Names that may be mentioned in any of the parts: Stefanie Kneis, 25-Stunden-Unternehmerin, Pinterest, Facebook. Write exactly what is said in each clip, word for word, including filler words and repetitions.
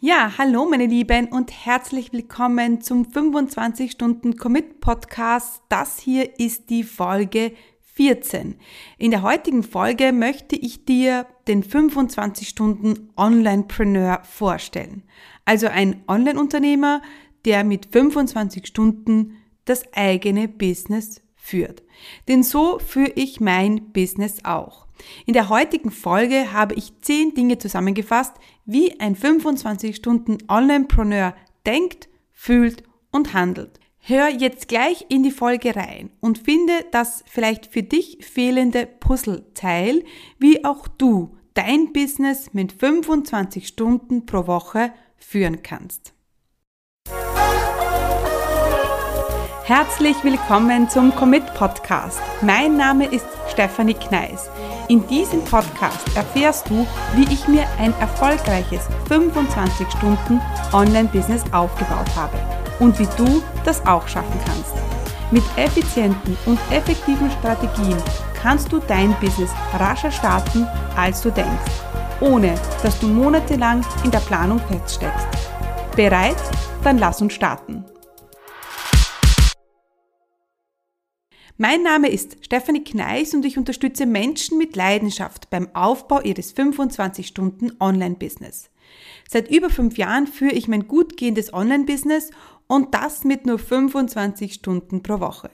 Ja, hallo meine Lieben und herzlich willkommen zum fünfundzwanzig-Stunden-Commit-Podcast. Das hier ist die Folge vierzehn. In der heutigen Folge möchte ich dir den fünfundzwanzig-Stunden-Onlinepreneur vorstellen. Also ein Online-Unternehmer, der mit fünfundzwanzig Stunden das eigene Business führt. Denn so führe ich mein Business auch. In der heutigen Folge habe ich zehn Dinge zusammengefasst, wie ein fünfundzwanzig-Stunden-Onlinepreneur denkt, fühlt und handelt. Hör jetzt gleich in die Folge rein und finde das vielleicht für dich fehlende Puzzleteil, wie auch du dein Business mit fünfundzwanzig Stunden pro Woche führen kannst. Herzlich willkommen zum Commit-Podcast. Mein Name ist Stefanie Kneis. In diesem Podcast erfährst du, wie ich mir ein erfolgreiches fünfundzwanzig-Stunden-Online-Business aufgebaut habe und wie du das auch schaffen kannst. Mit effizienten und effektiven Strategien kannst du dein Business rascher starten, als du denkst, ohne dass du monatelang in der Planung feststeckst. Bereit? Dann lass uns starten. Mein Name ist Stefanie Kneis und ich unterstütze Menschen mit Leidenschaft beim Aufbau ihres fünfundzwanzig-Stunden-Online-Business. Seit über fünf Jahren führe ich mein gut gehendes Online-Business und das mit nur fünfundzwanzig Stunden pro Woche.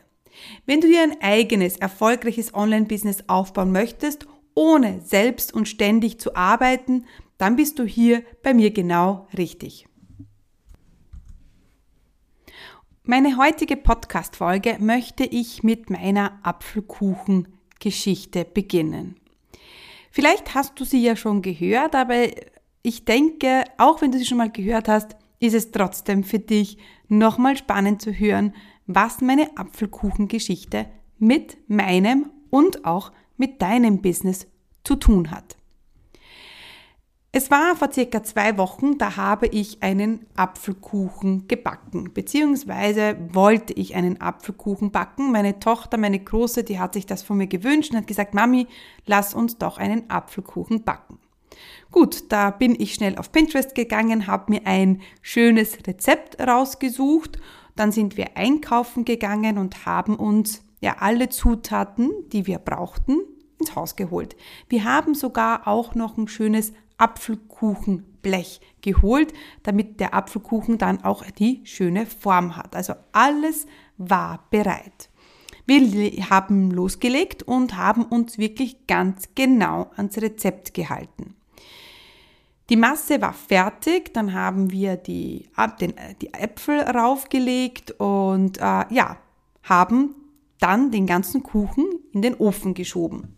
Wenn du dir ein eigenes, erfolgreiches Online-Business aufbauen möchtest, ohne selbst und ständig zu arbeiten, dann bist du hier bei mir genau richtig. Meine heutige Podcast-Folge möchte ich mit meiner Apfelkuchen-Geschichte beginnen. Vielleicht hast du sie ja schon gehört, aber ich denke, auch wenn du sie schon mal gehört hast, ist es trotzdem für dich nochmal spannend zu hören, was meine Apfelkuchen-Geschichte mit meinem und auch mit deinem Business zu tun hat. Es war vor circa zwei Wochen, da habe ich einen Apfelkuchen gebacken, beziehungsweise wollte ich einen Apfelkuchen backen. Meine Tochter, meine Große, die hat sich das von mir gewünscht und hat gesagt, Mami, lass uns doch einen Apfelkuchen backen. Gut, da bin ich schnell auf Pinterest gegangen, habe mir ein schönes Rezept rausgesucht. Dann sind wir einkaufen gegangen und haben uns ja alle Zutaten, die wir brauchten, ins Haus geholt. Wir haben sogar auch noch ein schönes Apfelkuchenblech geholt, damit der Apfelkuchen dann auch die schöne Form hat. Also alles war bereit. Wir haben losgelegt und haben uns wirklich ganz genau ans Rezept gehalten. Die Masse war fertig, dann haben wir die, den, die Äpfel raufgelegt und äh, ja, haben dann den ganzen Kuchen in den Ofen geschoben.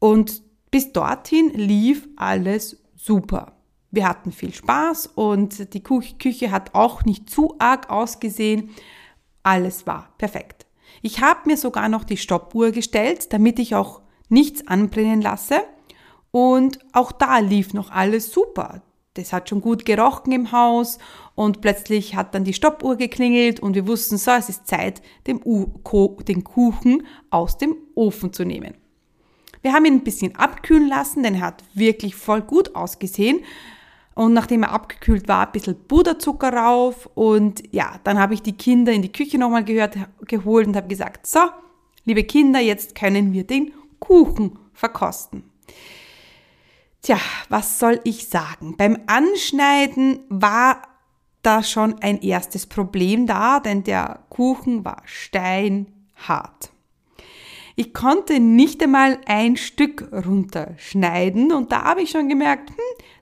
Und bis dorthin lief alles super. Wir hatten viel Spaß und die Küche hat auch nicht zu arg ausgesehen. Alles war perfekt. Ich habe mir sogar noch die Stoppuhr gestellt, damit ich auch nichts anbrennen lasse. Und auch da lief noch alles super. Das hat schon gut gerochen im Haus und plötzlich hat dann die Stoppuhr geklingelt und wir wussten so, es ist Zeit, den Kuchen aus dem Ofen zu nehmen. Wir haben ihn ein bisschen abkühlen lassen, denn er hat wirklich voll gut ausgesehen. Und nachdem er abgekühlt war, ein bisschen Puderzucker rauf. Und ja, dann habe ich die Kinder in die Küche nochmal gehört, geholt und habe gesagt, so, liebe Kinder, jetzt können wir den Kuchen verkosten. Tja, was soll ich sagen? Beim Anschneiden war da schon ein erstes Problem da, denn der Kuchen war steinhart. Ich konnte nicht einmal ein Stück runterschneiden und da habe ich schon gemerkt, hm,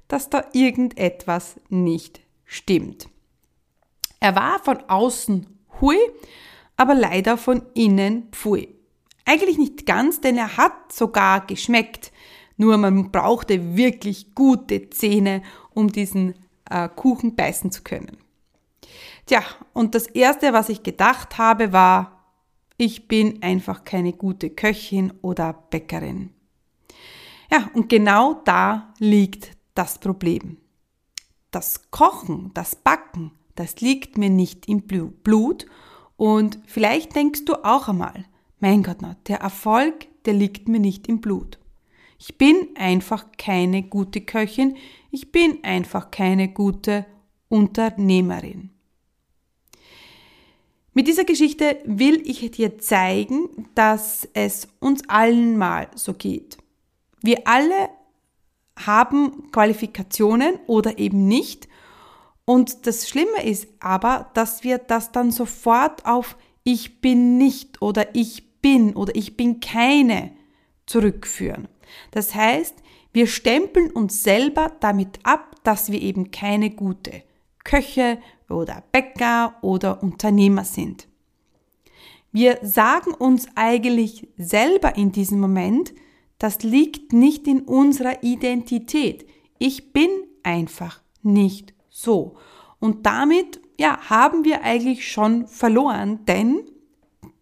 dass da irgendetwas nicht stimmt. Er war von außen hui, aber leider von innen pfui. Eigentlich nicht ganz, denn er hat sogar geschmeckt, nur man brauchte wirklich gute Zähne, um diesen äh, Kuchen beißen zu können. Tja, und das Erste, was ich gedacht habe, war, ich bin einfach keine gute Köchin oder Bäckerin. Ja, und genau da liegt das Problem. Das Kochen, das Backen, das liegt mir nicht im Blut. Und vielleicht denkst du auch einmal, mein Gott, der Erfolg, der liegt mir nicht im Blut. Ich bin einfach keine gute Köchin, Ich bin einfach keine gute Unternehmerin. Mit dieser Geschichte will ich dir zeigen, dass es uns allen mal so geht. Wir alle haben Qualifikationen oder eben nicht. Und das Schlimme ist aber, dass wir das dann sofort auf ich bin nicht oder ich bin oder ich bin keine zurückführen. Das heißt, wir stempeln uns selber damit ab, dass wir eben keine gute Köche oder Bäcker oder Unternehmer sind. Wir sagen uns eigentlich selber in diesem Moment, das liegt nicht in unserer Identität. Ich bin einfach nicht so. Und damit, ja, haben wir eigentlich schon verloren, denn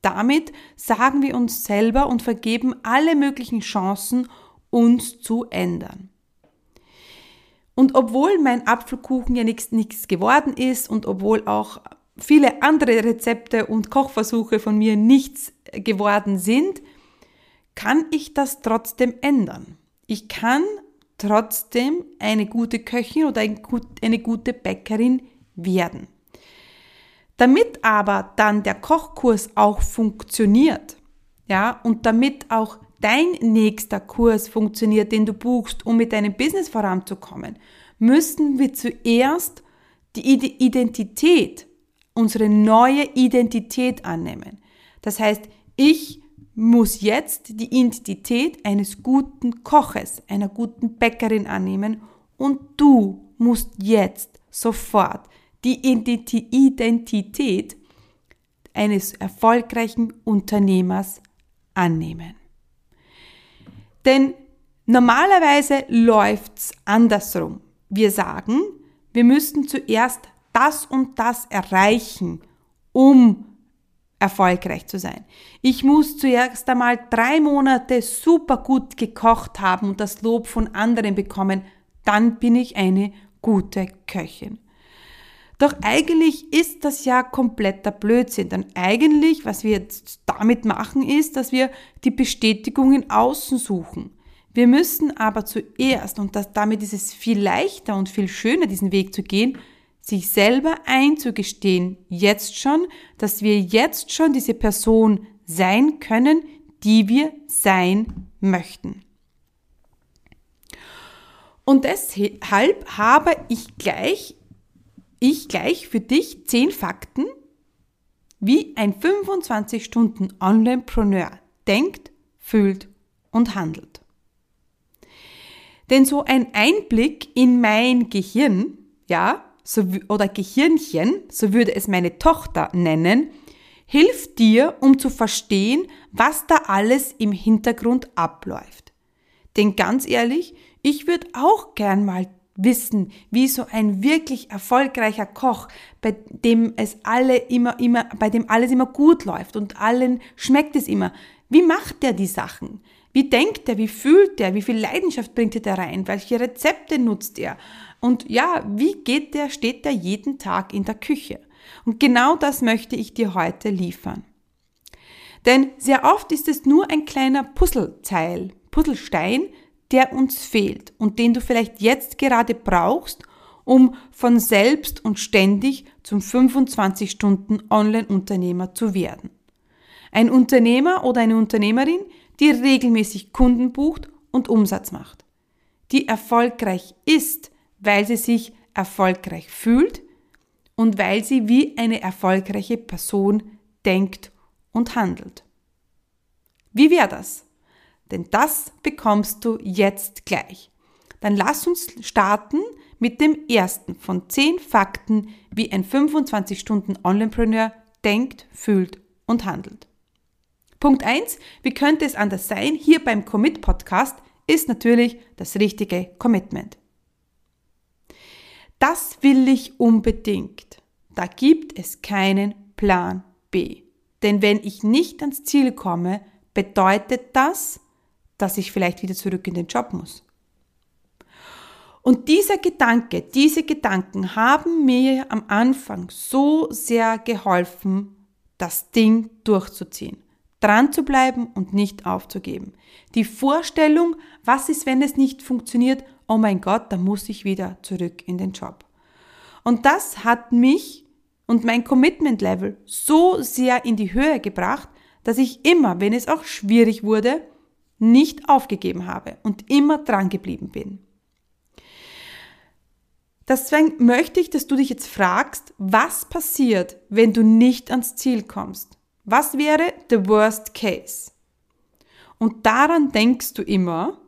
damit sagen wir uns selber und vergeben alle möglichen Chancen, uns zu ändern. Und obwohl mein Apfelkuchen ja nichts geworden ist und obwohl auch viele andere Rezepte und Kochversuche von mir nichts geworden sind, kann ich das trotzdem ändern. Ich kann trotzdem eine gute Köchin oder eine gute Bäckerin werden. Damit aber dann der Kochkurs auch funktioniert, ja, und damit auch dein nächster Kurs funktioniert, den du buchst, um mit deinem Business voranzukommen, müssen wir zuerst die Identität, unsere neue Identität annehmen. Das heißt, ich muss jetzt die Identität eines guten Koches, einer guten Bäckerin annehmen und du musst jetzt sofort die Identität eines erfolgreichen Unternehmers annehmen. Denn normalerweise läuft's andersrum. Wir sagen, wir müssten zuerst das und das erreichen, um erfolgreich zu sein. Ich muss zuerst einmal drei Monate super gut gekocht haben und das Lob von anderen bekommen, dann bin ich eine gute Köchin. Doch eigentlich ist das ja kompletter Blödsinn. Denn eigentlich, was wir jetzt damit machen, ist, dass wir die Bestätigung in außen suchen. Wir müssen aber zuerst, und das, damit ist es viel leichter und viel schöner, diesen Weg zu gehen, sich selber einzugestehen, jetzt schon, dass wir jetzt schon diese Person sein können, die wir sein möchten. Und deshalb habe ich gleich Ich gleich für dich zehn Fakten, wie ein fünfundzwanzig-Stunden-Onlinepreneur denkt, fühlt und handelt. Denn so ein Einblick in mein Gehirn, ja, so, oder Gehirnchen, so würde es meine Tochter nennen, hilft dir, um zu verstehen, was da alles im Hintergrund abläuft. Denn ganz ehrlich, ich würde auch gern mal wissen, wie so ein wirklich erfolgreicher Koch, bei dem es alle immer, immer, bei dem alles immer gut läuft und allen schmeckt es immer. Wie macht der die Sachen? Wie denkt er? Wie fühlt er? Wie viel Leidenschaft bringt er da rein? Welche Rezepte nutzt er? Und ja, wie geht der, steht der jeden Tag in der Küche? Und genau das möchte ich dir heute liefern. Denn sehr oft ist es nur ein kleiner Puzzleteil, Puzzlestein, der uns fehlt und den du vielleicht jetzt gerade brauchst, um von selbst und ständig zum fünfundzwanzig-Stunden-Online-Unternehmer zu werden. Ein Unternehmer oder eine Unternehmerin, die regelmäßig Kunden bucht und Umsatz macht. Die erfolgreich ist, weil sie sich erfolgreich fühlt und weil sie wie eine erfolgreiche Person denkt und handelt. Wie wäre das? Denn das bekommst du jetzt gleich. Dann lass uns starten mit dem ersten von zehn Fakten, wie ein fünfundzwanzig-Stunden-Onlinepreneur denkt, fühlt und handelt. Punkt eins, wie könnte es anders sein? Hier beim Commit-Podcast ist natürlich das richtige Commitment. Das will ich unbedingt. Da gibt es keinen Plan B. Denn wenn ich nicht ans Ziel komme, bedeutet das, dass ich vielleicht wieder zurück in den Job muss. Und dieser Gedanke, diese Gedanken haben mir am Anfang so sehr geholfen, das Ding durchzuziehen, dran zu bleiben und nicht aufzugeben. Die Vorstellung, was ist, wenn es nicht funktioniert, oh mein Gott, da muss ich wieder zurück in den Job. Und das hat mich und mein Commitment-Level so sehr in die Höhe gebracht, dass ich immer, wenn es auch schwierig wurde, nicht aufgegeben habe und immer dran geblieben bin. Deswegen möchte ich, dass du dich jetzt fragst, was passiert, wenn du nicht ans Ziel kommst? Was wäre the worst case? Und daran denkst du immer,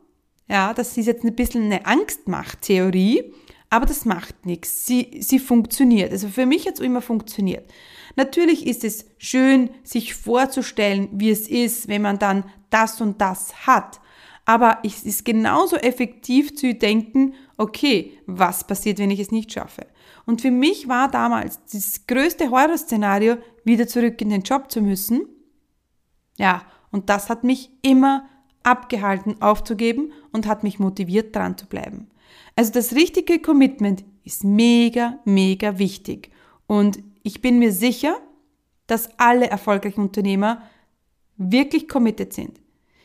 ja, das ist jetzt ein bisschen eine Angstmacht-Theorie, aber das macht nichts. Sie, sie funktioniert. Also für mich hat es immer funktioniert. Natürlich ist es schön, sich vorzustellen, wie es ist, wenn man dann das und das hat. Aber es ist genauso effektiv zu denken, okay, was passiert, wenn ich es nicht schaffe? Und für mich war damals das größte Horrorszenario, wieder zurück in den Job zu müssen. Ja, und das hat mich immer abgehalten, aufzugeben und hat mich motiviert, dran zu bleiben. Also das richtige Commitment ist mega, mega wichtig. Und ich bin mir sicher, dass alle erfolgreichen Unternehmer wirklich committed sind.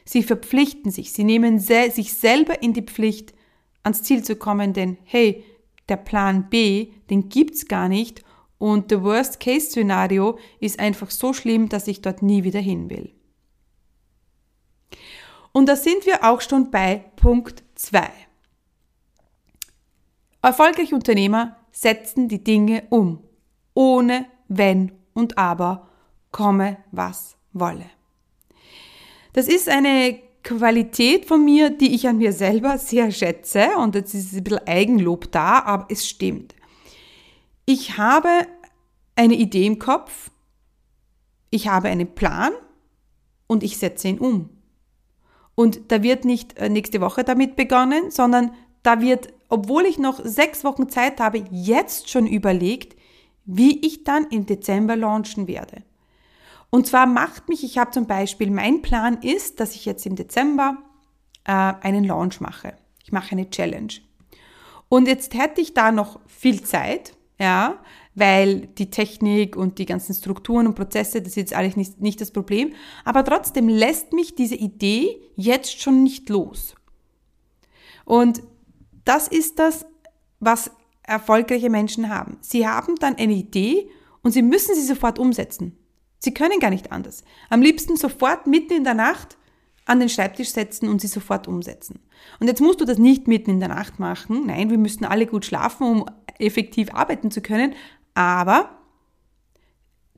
Sie verpflichten sich, sie nehmen se- sich selber in die Pflicht, ans Ziel zu kommen, denn hey, der Plan B, den gibt's gar nicht und the Worst-Case-Szenario ist einfach so schlimm, dass ich dort nie wieder hin will. Und da sind wir auch schon bei Punkt zwei. Erfolgreiche Unternehmer setzen die Dinge um, ohne Wenn und Aber, komme was wolle. Das ist eine Qualität von mir, die ich an mir selber sehr schätze und jetzt ist ein bisschen Eigenlob da, aber es stimmt. Ich habe eine Idee im Kopf, ich habe einen Plan und ich setze ihn um. Und da wird nicht nächste Woche damit begonnen, sondern da wird, obwohl ich noch sechs Wochen Zeit habe, jetzt schon überlegt, wie ich dann im Dezember launchen werde. Und zwar macht mich, ich habe zum Beispiel, mein Plan ist, dass ich jetzt im Dezember äh, einen Launch mache. Ich mache eine Challenge. Und jetzt hätte ich da noch viel Zeit, ja, weil die Technik und die ganzen Strukturen und Prozesse, das ist jetzt alles nicht, nicht das Problem. Aber trotzdem lässt mich diese Idee jetzt schon nicht los. Und das ist das, was erfolgreiche Menschen haben. Sie haben dann eine Idee und sie müssen sie sofort umsetzen. Sie können gar nicht anders. Am liebsten sofort mitten in der Nacht an den Schreibtisch setzen und sie sofort umsetzen. Und jetzt musst du das nicht mitten in der Nacht machen. Nein, wir müssen alle gut schlafen, um effektiv arbeiten zu können. Aber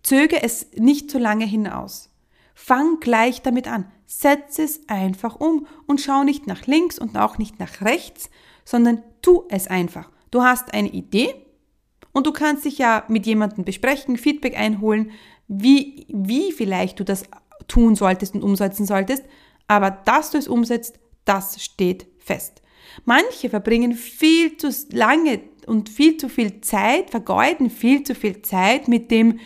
zögere es nicht zu lange hinaus. Fang gleich damit an. Setz es einfach um und schau nicht nach links und auch nicht nach rechts, sondern tu es einfach. Du hast eine Idee und du kannst dich ja mit jemandem besprechen, Feedback einholen, Wie, wie vielleicht du das tun solltest und umsetzen solltest, aber dass du es umsetzt, das steht fest. Manche verbringen viel zu lange und viel zu viel Zeit, vergeuden viel zu viel Zeit mit dem,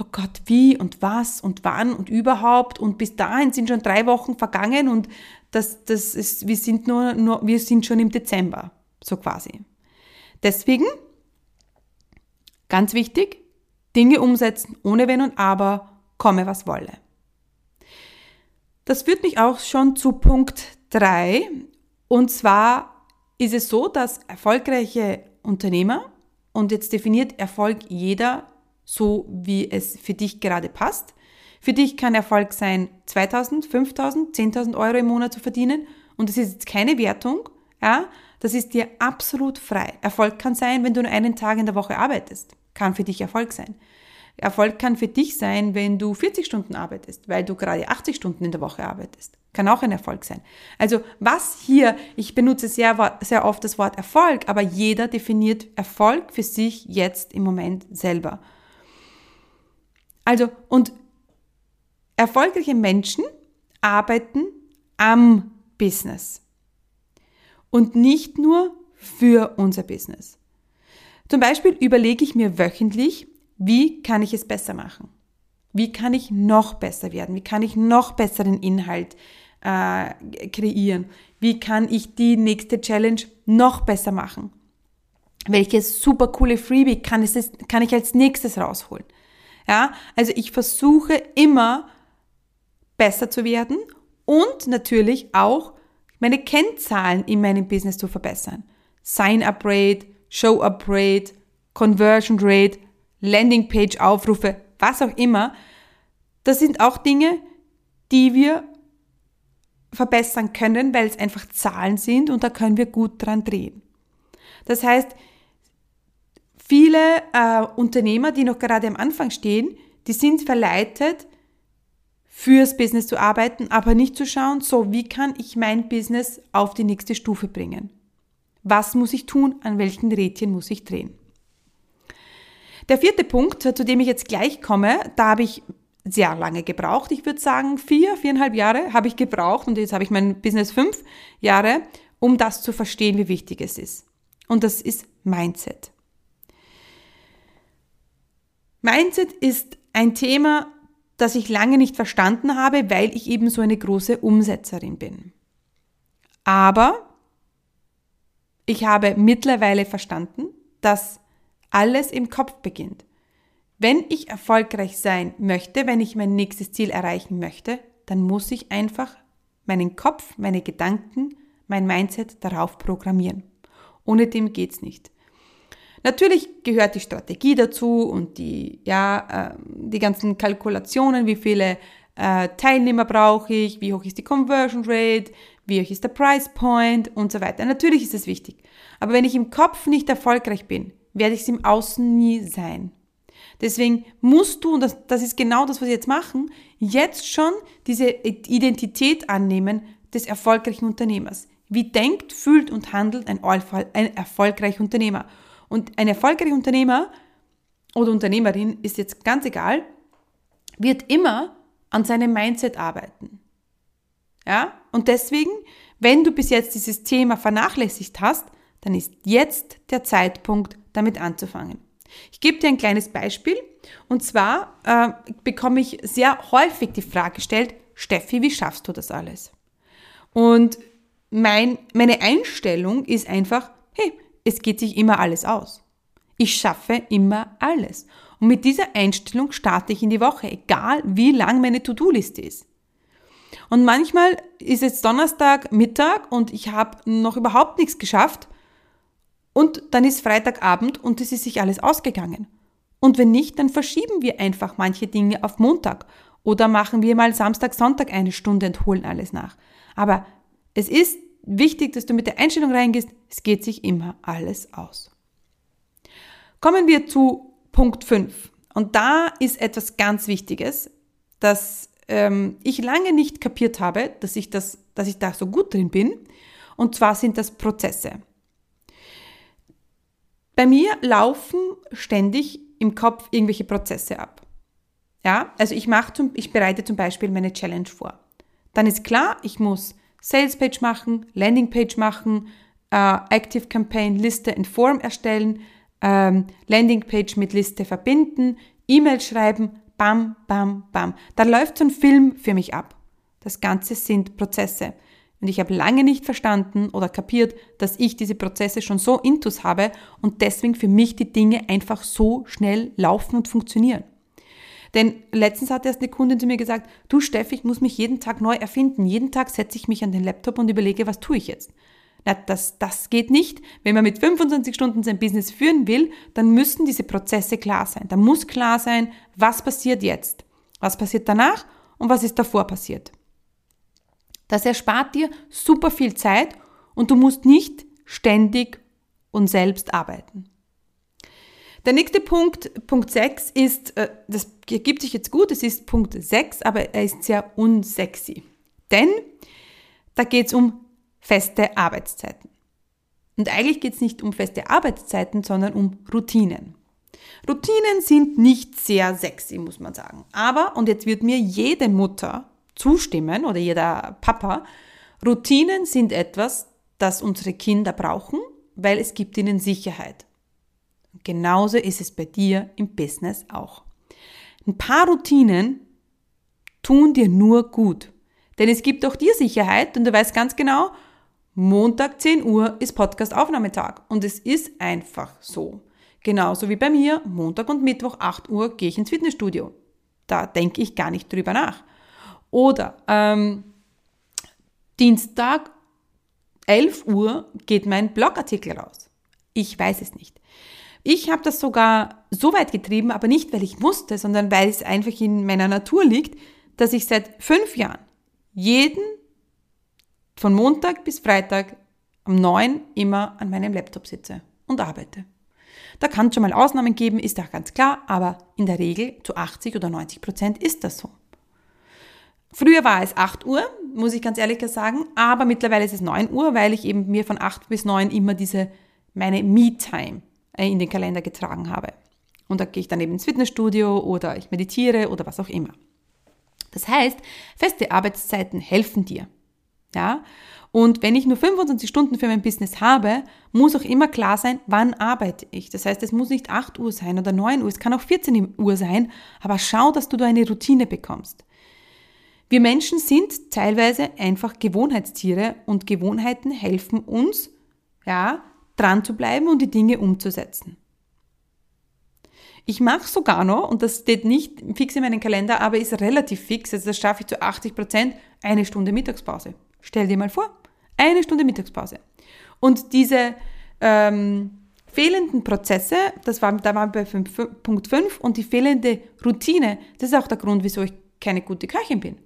oh Gott, wie und was und wann und überhaupt und bis dahin sind schon drei Wochen vergangen und das, das ist, wir sind nur, nur, wir sind schon im Dezember, so quasi. Deswegen, ganz wichtig, Dinge umsetzen, ohne Wenn und Aber, komme was wolle. Das führt mich auch schon zu Punkt drei. Und zwar ist es so, dass erfolgreiche Unternehmer, und jetzt definiert Erfolg jeder so, wie es für dich gerade passt. Für dich kann Erfolg sein, zweitausend, fünftausend, zehntausend Euro im Monat zu verdienen. Und das ist jetzt keine Wertung. Ja? Das ist dir absolut frei. Erfolg kann sein, wenn du nur einen Tag in der Woche arbeitest. Kann für dich Erfolg sein. Erfolg kann für dich sein, wenn du vierzig Stunden arbeitest, weil du gerade achtzig Stunden in der Woche arbeitest. Kann auch ein Erfolg sein. Also was hier, ich benutze sehr, sehr oft das Wort Erfolg, aber jeder definiert Erfolg für sich jetzt im Moment selber. Also und erfolgreiche Menschen arbeiten am Business und nicht nur für unser Business. Zum Beispiel überlege ich mir wöchentlich, wie kann ich es besser machen? Wie kann ich noch besser werden? Wie kann ich noch besseren Inhalt äh, kreieren? Wie kann ich die nächste Challenge noch besser machen? Welches super coole Freebie kann, es, kann ich als nächstes rausholen? Ja, also ich versuche immer besser zu werden und natürlich auch meine Kennzahlen in meinem Business zu verbessern. Sign-up-Rate, Show-up-Rate, Conversion-Rate, Landing-Page-Aufrufe, was auch immer. Das sind auch Dinge, die wir verbessern können, weil es einfach Zahlen sind und da können wir gut dran drehen. Das heißt, viele äh, Unternehmer, die noch gerade am Anfang stehen, die sind verleitet, fürs Business zu arbeiten, aber nicht zu schauen, so wie kann ich mein Business auf die nächste Stufe bringen? Was muss ich tun? An welchen Rädchen muss ich drehen? Der vierte Punkt, zu dem ich jetzt gleich komme, da habe ich sehr lange gebraucht. Ich würde sagen, vier, viereinhalb Jahre habe ich gebraucht und jetzt habe ich mein Business fünf Jahre, um das zu verstehen, wie wichtig es ist. Und das ist Mindset. Mindset ist ein Thema, das ich lange nicht verstanden habe, weil ich eben so eine große Umsetzerin bin. Aber ich habe mittlerweile verstanden, dass alles im Kopf beginnt. Wenn ich erfolgreich sein möchte, wenn ich mein nächstes Ziel erreichen möchte, dann muss ich einfach meinen Kopf, meine Gedanken, mein Mindset darauf programmieren. Ohne dem geht's nicht. Natürlich gehört die Strategie dazu und die, ja, äh, die ganzen Kalkulationen, wie viele äh, Teilnehmer brauche ich, wie hoch ist die Conversion Rate, wie hoch ist der Price Point und so weiter. Natürlich ist es wichtig. Aber wenn ich im Kopf nicht erfolgreich bin, werde ich es im Außen nie sein. Deswegen musst du, und das, das ist genau das, was wir jetzt machen, jetzt schon diese Identität annehmen des erfolgreichen Unternehmers. Wie denkt, fühlt und handelt ein, ein erfolgreicher Unternehmer? Und ein erfolgreicher Unternehmer oder Unternehmerin, ist jetzt ganz egal, wird immer an seinem Mindset arbeiten. Ja? Und deswegen, wenn du bis jetzt dieses Thema vernachlässigt hast, dann ist jetzt der Zeitpunkt, damit anzufangen. Ich gebe dir ein kleines Beispiel. Und zwar äh, bekomme ich sehr häufig die Frage gestellt, Steffi, wie schaffst du das alles? Und mein, meine Einstellung ist einfach, hey, es geht sich immer alles aus. Ich schaffe immer alles. Und mit dieser Einstellung starte ich in die Woche, egal wie lang meine To-Do-Liste ist. Und manchmal ist es Donnerstag Mittag und ich habe noch überhaupt nichts geschafft. Und dann ist Freitagabend und es ist sich alles ausgegangen. Und wenn nicht, dann verschieben wir einfach manche Dinge auf Montag oder machen wir mal Samstag, Sonntag eine Stunde und holen alles nach. Aber es ist wichtig, dass du mit der Einstellung reingehst, es geht sich immer alles aus. Kommen wir zu Punkt fünf. Und da ist etwas ganz Wichtiges, dass ähm, ich lange nicht kapiert habe, dass ich, das, dass ich da so gut drin bin. Und zwar sind das Prozesse. Bei mir laufen ständig im Kopf irgendwelche Prozesse ab. Ja, also ich mache zum, ich bereite zum Beispiel meine Challenge vor. Dann ist klar, ich muss Salespage machen, Landingpage machen, äh, Active Campaign, Liste and Form erstellen, ähm, Landingpage mit Liste verbinden, E-Mail schreiben, bam, bam, bam. Da läuft so ein Film für mich ab. Das Ganze sind Prozesse. Und ich habe lange nicht verstanden oder kapiert, dass ich diese Prozesse schon so intus habe und deswegen für mich die Dinge einfach so schnell laufen und funktionieren. Denn letztens hat erst eine Kundin zu mir gesagt, du Steffi, ich muss mich jeden Tag neu erfinden. Jeden Tag setze ich mich an den Laptop und überlege, was tue ich jetzt? Na, das, das geht nicht. Wenn man mit fünfundzwanzig Stunden sein Business führen will, dann müssen diese Prozesse klar sein. Da muss klar sein, was passiert jetzt, was passiert danach und was ist davor passiert. Das erspart dir super viel Zeit und du musst nicht ständig und selbst arbeiten. Der nächste Punkt, Punkt sechs, ist, das ergibt sich jetzt gut, es ist Punkt sechs, aber er ist sehr unsexy. Denn da geht es um feste Arbeitszeiten. Und eigentlich geht es nicht um feste Arbeitszeiten, sondern um Routinen. Routinen sind nicht sehr sexy, muss man sagen. Aber, und jetzt wird mir jede Mutter zustimmen oder jeder Papa, Routinen sind etwas, das unsere Kinder brauchen, weil es gibt ihnen Sicherheit. Und genauso ist es bei dir im Business auch. Ein paar Routinen tun dir nur gut, denn es gibt auch dir Sicherheit und du weißt ganz genau, Montag zehn Uhr ist Podcast-Aufnahmetag und es ist einfach so. Genauso wie bei mir, Montag und Mittwoch acht Uhr gehe ich ins Fitnessstudio. Da denke ich gar nicht drüber nach. Oder ähm, Dienstag elf Uhr geht mein Blogartikel raus. Ich weiß es nicht. Ich habe das sogar so weit getrieben, aber nicht, weil ich musste, sondern weil es einfach in meiner Natur liegt, dass ich seit fünf Jahren jeden, von Montag bis Freitag, um neun immer an meinem Laptop sitze und arbeite. Da kann es schon mal Ausnahmen geben, ist auch ganz klar, aber in der Regel zu achtzig oder neunzig Prozent ist das so. Früher war es acht Uhr, muss ich ganz ehrlich sagen, aber mittlerweile ist es neun Uhr, weil ich eben mir von acht bis neun immer diese, meine Me-Time in den Kalender getragen habe. Und da gehe ich dann eben ins Fitnessstudio oder ich meditiere oder was auch immer. Das heißt, feste Arbeitszeiten helfen dir. Ja? Und wenn ich nur fünfundzwanzig Stunden für mein Business habe, muss auch immer klar sein, wann arbeite ich. Das heißt, es muss nicht acht Uhr sein oder neun Uhr, es kann auch vierzehn Uhr sein, aber schau, dass du da eine Routine bekommst. Wir Menschen sind teilweise einfach Gewohnheitstiere und Gewohnheiten helfen uns, ja, dran zu bleiben und die Dinge umzusetzen. Ich mache sogar noch, und das steht nicht fix in meinem Kalender, aber ist relativ fix, also das schaffe ich zu achtzig Prozent, eine Stunde Mittagspause. Stell dir mal vor, eine Stunde Mittagspause. Und diese ähm, fehlenden Prozesse, das war, da waren wir bei fünf Punkt fünf, und die fehlende Routine, das ist auch der Grund, wieso ich keine gute Köchin bin.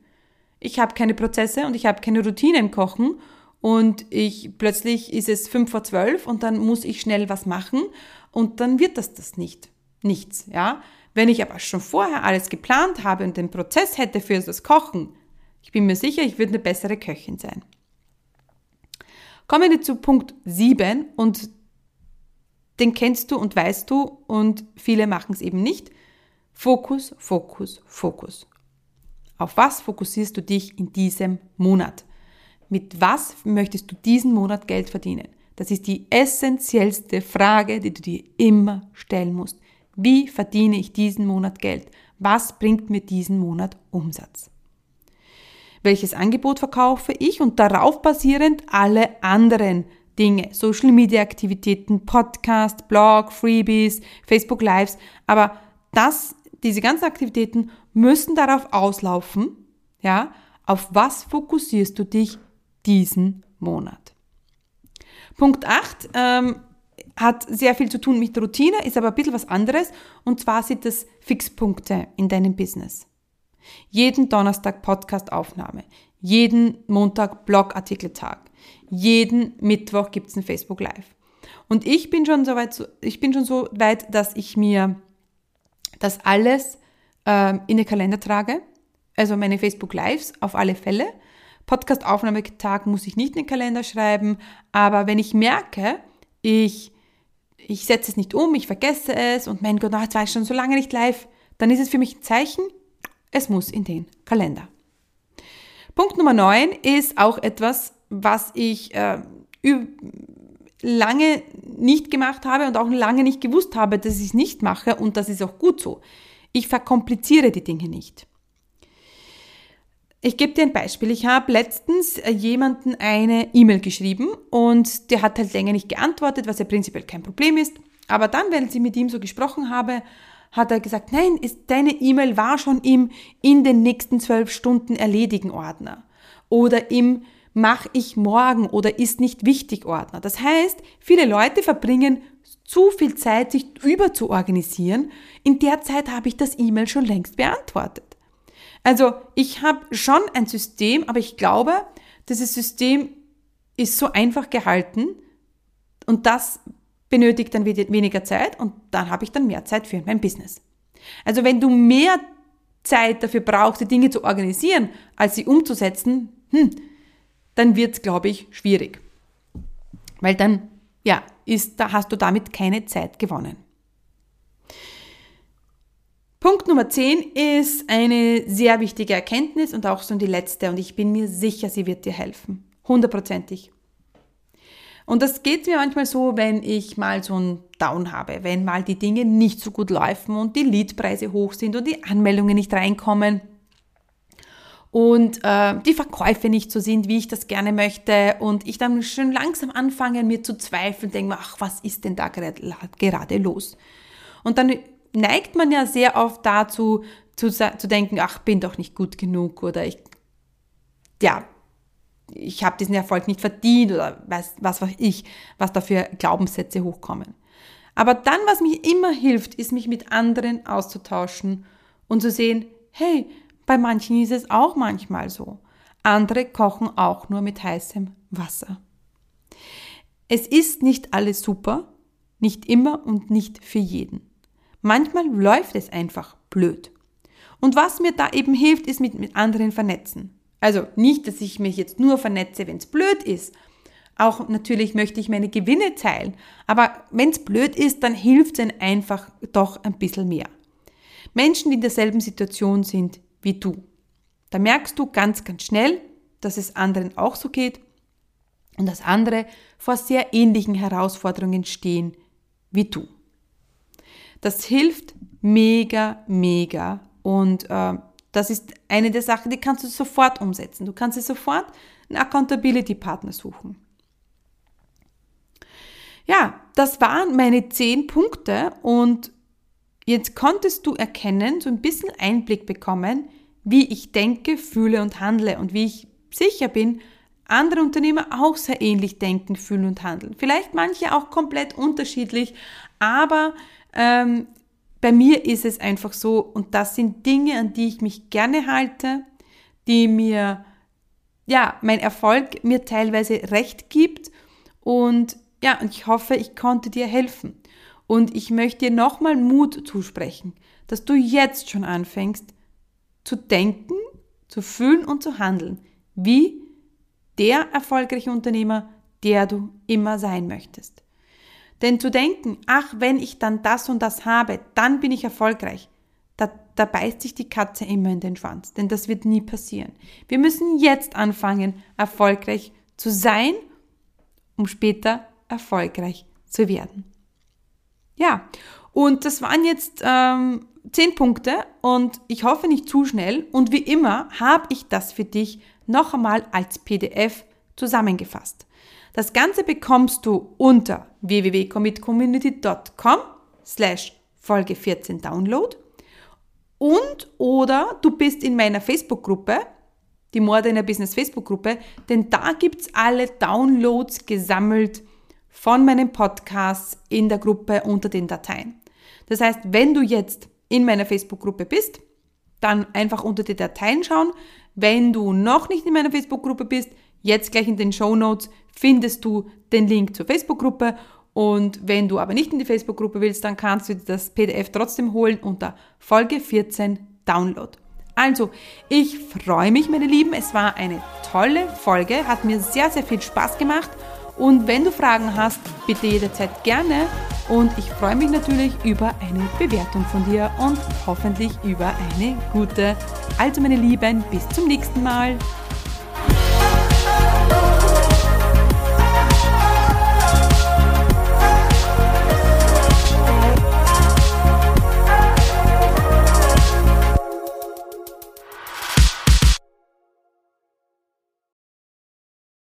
Ich habe keine Prozesse und ich habe keine Routinen im Kochen. Und ich plötzlich ist es fünf vor zwölf und dann muss ich schnell was machen und dann wird das das nicht. Nichts, ja. Wenn ich aber schon vorher alles geplant habe und den Prozess hätte für das Kochen, ich bin mir sicher, ich würde eine bessere Köchin sein. Kommen wir jetzt zu Punkt sieben und den kennst du und weißt du und viele machen es eben nicht. Fokus, Fokus, Fokus. Auf was fokussierst du dich in diesem Monat? Mit was möchtest du diesen Monat Geld verdienen? Das ist die essentiellste Frage, die du dir immer stellen musst. Wie verdiene ich diesen Monat Geld? Was bringt mir diesen Monat Umsatz? Welches Angebot verkaufe ich? Und darauf basierend alle anderen Dinge, Social Media Aktivitäten, Podcast, Blog, Freebies, Facebook Lives. Aber das, diese ganzen Aktivitäten müssen darauf auslaufen, ja? Auf was fokussierst du dich diesen Monat? Punkt acht ähm, hat sehr viel zu tun mit Routine, ist aber ein bisschen was anderes. Und zwar sind das Fixpunkte in deinem Business. Jeden Donnerstag Podcast-Aufnahme, jeden Montag Blogartikeltag, jeden Mittwoch gibt es ein Facebook Live. Und ich bin schon so weit, ich bin schon so weit, dass ich mir das alles ähm, in den Kalender trage. Also meine Facebook Lives auf alle Fälle. Podcast-Aufnahmetag muss ich nicht in den Kalender schreiben, aber wenn ich merke, ich, ich setze es nicht um, ich vergesse es und mein Gott, oh, jetzt war ich schon so lange nicht live, dann ist es für mich ein Zeichen, es muss in den Kalender. Punkt Nummer neun ist auch etwas, was ich äh, lange nicht gemacht habe und auch lange nicht gewusst habe, dass ich es nicht mache und das ist auch gut so. Ich verkompliziere die Dinge nicht. Ich gebe dir ein Beispiel. Ich habe letztens jemanden eine E-Mail geschrieben und der hat halt länger nicht geantwortet, was ja prinzipiell kein Problem ist. Aber dann, wenn ich mit ihm so gesprochen habe, hat er gesagt, nein, ist, deine E-Mail war schon im in den nächsten zwölf Stunden erledigen Ordner oder im mach ich morgen oder ist nicht wichtig Ordner. Das heißt, viele Leute verbringen zu viel Zeit, sich über zu organisieren. In der Zeit habe ich das E-Mail schon längst beantwortet. Also ich habe schon ein System, aber ich glaube, dieses System ist so einfach gehalten und das benötigt dann weniger Zeit und dann habe ich dann mehr Zeit für mein Business. Also wenn du mehr Zeit dafür brauchst, die Dinge zu organisieren, als sie umzusetzen, hm, dann wird es, glaube ich, schwierig. Weil dann ja, ist, da hast du damit keine Zeit gewonnen. Punkt Nummer zehn ist eine sehr wichtige Erkenntnis und auch schon die letzte und ich bin mir sicher, sie wird dir helfen. Hundertprozentig. Und das geht mir manchmal so, wenn ich mal so einen Down habe, wenn mal die Dinge nicht so gut laufen und die Leadpreise hoch sind und die Anmeldungen nicht reinkommen und äh, die Verkäufe nicht so sind, wie ich das gerne möchte und ich dann schon langsam anfange, mir zu zweifeln, denke mir, ach, was ist denn da gerade los? Und dann neigt man ja sehr oft dazu, zu, zu denken, ach, bin doch nicht gut genug oder ich, ja, ich habe diesen Erfolg nicht verdient oder was, was weiß ich, was da für Glaubenssätze hochkommen. Aber dann, was mir immer hilft, ist, mich mit anderen auszutauschen und zu sehen, hey, bei manchen ist es auch manchmal so. Andere kochen auch nur mit heißem Wasser. Es ist nicht alles super, nicht immer und nicht für jeden. Manchmal läuft es einfach blöd. Und was mir da eben hilft, ist mit, mit anderen vernetzen. Also nicht, dass ich mich jetzt nur vernetze, wenn es blöd ist. Auch natürlich möchte ich meine Gewinne teilen. Aber wenn es blöd ist, dann hilft es einfach doch ein bisschen mehr. Menschen, die in derselben Situation sind wie du. Da merkst du ganz, ganz schnell, dass es anderen auch so geht und dass andere vor sehr ähnlichen Herausforderungen stehen wie du. Das hilft mega, mega. Und äh, das ist eine der Sachen, die kannst du sofort umsetzen. Du kannst dir sofort einen Accountability-Partner suchen. Ja, das waren meine zehn Punkte und jetzt konntest du erkennen, so ein bisschen Einblick bekommen, wie ich denke, fühle und handle und wie ich sicher bin, andere Unternehmer auch sehr ähnlich denken, fühlen und handeln. Vielleicht manche auch komplett unterschiedlich, aber ähm, bei mir ist es einfach so und das sind Dinge, an die ich mich gerne halte, die mir, ja, mein Erfolg mir teilweise recht gibt und ja, und ich hoffe, ich konnte dir helfen. Und ich möchte dir nochmal Mut zusprechen, dass du jetzt schon anfängst zu denken, zu fühlen und zu handeln, wie der erfolgreiche Unternehmer, der du immer sein möchtest. Denn zu denken, ach, wenn ich dann das und das habe, dann bin ich erfolgreich, da, da beißt sich die Katze immer in den Schwanz, denn das wird nie passieren. Wir müssen jetzt anfangen, erfolgreich zu sein, um später erfolgreich zu werden. Ja, und das waren jetzt ähm, zehn Punkte und ich hoffe nicht zu schnell. Und wie immer habe ich das für dich noch einmal als P D F zusammengefasst. Das Ganze bekommst du unter w w w punkt commit community punkt com slash Folge vierzehn Download und oder du bist in meiner Facebook-Gruppe, die Morde in der Business Facebook-Gruppe, denn da gibt es alle Downloads gesammelt von meinem Podcast in der Gruppe unter den Dateien. Das heißt, wenn du jetzt in meiner Facebook-Gruppe bist, dann einfach unter die Dateien schauen. Wenn du noch nicht in meiner Facebook-Gruppe bist, jetzt gleich in den Shownotes findest du den Link zur Facebook-Gruppe. Und wenn du aber nicht in die Facebook-Gruppe willst, dann kannst du dir das P D F trotzdem holen unter Folge vierzehn Download. Also, ich freue mich, meine Lieben. Es war eine tolle Folge, hat mir sehr, sehr viel Spaß gemacht. Und wenn du Fragen hast, bitte jederzeit gerne. Und ich freue mich natürlich über eine Bewertung von dir und hoffentlich über eine gute. Also, meine Lieben, bis zum nächsten Mal.